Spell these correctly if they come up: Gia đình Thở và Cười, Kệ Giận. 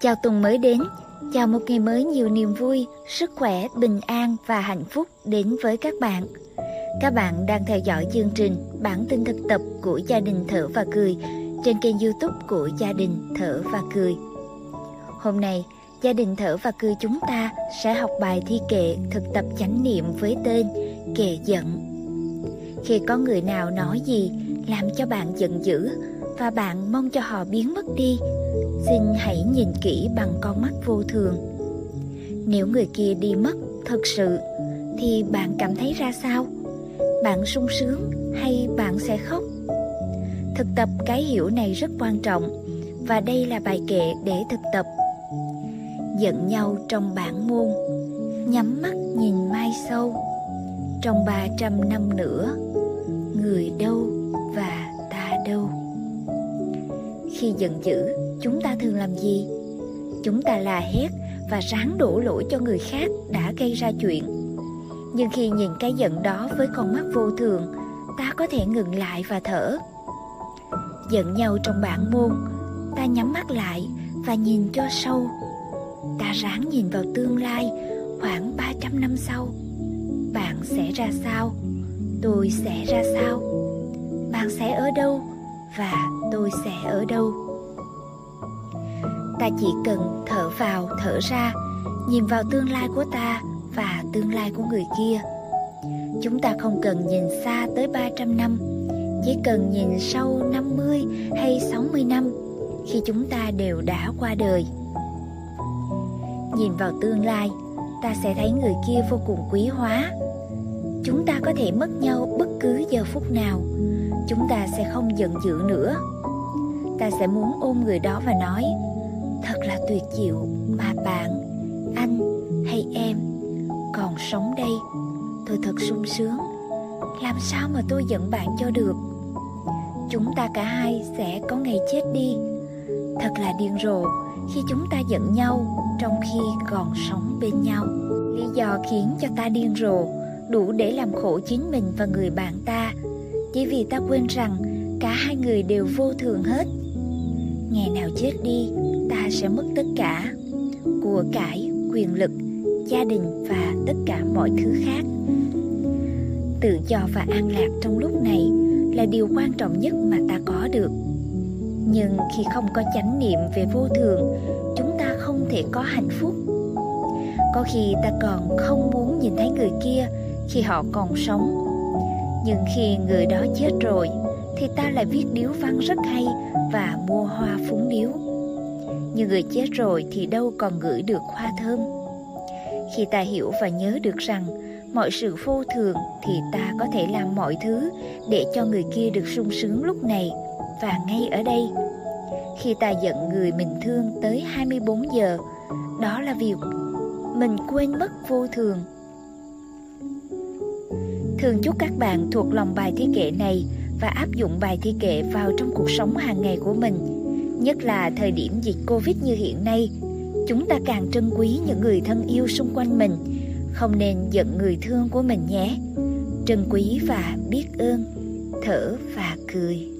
Chào tuần mới đến, chào một ngày mới nhiều niềm vui, sức khỏe, bình an và hạnh phúc đến với các bạn. Các bạn đang theo dõi chương trình Bản tin thực tập của Gia đình Thở và Cười trên kênh YouTube của Gia đình Thở và Cười. Hôm nay, Gia đình Thở và Cười chúng ta sẽ học bài thi kệ thực tập chánh niệm với tên Kệ Giận. Khi có người nào nói gì làm cho bạn giận dữ và bạn mong cho họ biến mất đi, xin hãy nhìn kỹ bằng con mắt vô thường. Nếu người kia đi mất thật sự thì bạn cảm thấy ra sao? Bạn sung sướng hay bạn sẽ khóc? Thực tập cái hiểu này rất quan trọng, và đây là bài kệ để thực tập. Giận nhau trong bản môn, nhắm mắt nhìn mai sâu, trong 300 năm nữa, người đâu và ta đâu. Khi giận dữ, chúng ta thường làm gì? Chúng ta la hét và ráng đổ lỗi cho người khác đã gây ra chuyện. Nhưng khi nhìn cái giận đó với con mắt vô thường, ta có thể ngừng lại và thở. Giận nhau trong bản môn, ta nhắm mắt lại và nhìn cho sâu. Ta ráng nhìn vào tương lai khoảng 300 năm sau. Bạn sẽ ra sao? Tôi sẽ ra sao? Bạn sẽ ở đâu? Và tôi sẽ ở đâu? Ta chỉ cần thở vào, thở ra, nhìn vào tương lai của ta và tương lai của người kia. Chúng ta không cần nhìn xa tới 300 năm, chỉ cần nhìn sau 50 hay 60 năm khi chúng ta đều đã qua đời. Nhìn vào tương lai, ta sẽ thấy người kia vô cùng quý hóa. Chúng ta có thể mất nhau bất cứ giờ phút nào. Chúng ta sẽ không giận dữ nữa. Ta sẽ muốn ôm người đó và nói: thật là tuyệt diệu mà bạn, anh hay em còn sống đây. Tôi thật sung sướng. Làm sao mà tôi giận bạn cho được? Chúng ta cả hai sẽ có ngày chết đi. Thật là điên rồ khi chúng ta giận nhau trong khi còn sống bên nhau. Lý do khiến cho ta điên rồ đủ để làm khổ chính mình và người bạn ta, chỉ vì ta quên rằng cả hai người đều vô thường hết. Ngày nào chết đi, ta sẽ mất tất cả: của cải, quyền lực, gia đình và tất cả mọi thứ khác. Tự do và an lạc trong lúc này là điều quan trọng nhất mà ta có được. Nhưng khi không có chánh niệm về vô thường, chúng ta không thể có hạnh phúc. Có khi ta còn không muốn nhìn thấy người kia khi họ còn sống. Nhưng khi người đó chết rồi thì ta lại viết điếu văn rất hay và mua hoa phúng điếu. Nhưng người chết rồi thì đâu còn ngửi được hoa thơm. Khi ta hiểu và nhớ được rằng mọi sự vô thường thì ta có thể làm mọi thứ để cho người kia được sung sướng lúc này và ngay ở đây. Khi ta giận người mình thương tới 24 giờ, đó là việc mình quên mất vô thường. Thường chúc các bạn thuộc lòng bài thi kệ này và áp dụng bài thi kệ vào trong cuộc sống hàng ngày của mình. Nhất là thời điểm dịch Covid như hiện nay, chúng ta càng trân quý những người thân yêu xung quanh mình. Không nên giận người thương của mình nhé. Trân quý và biết ơn. Thở và cười.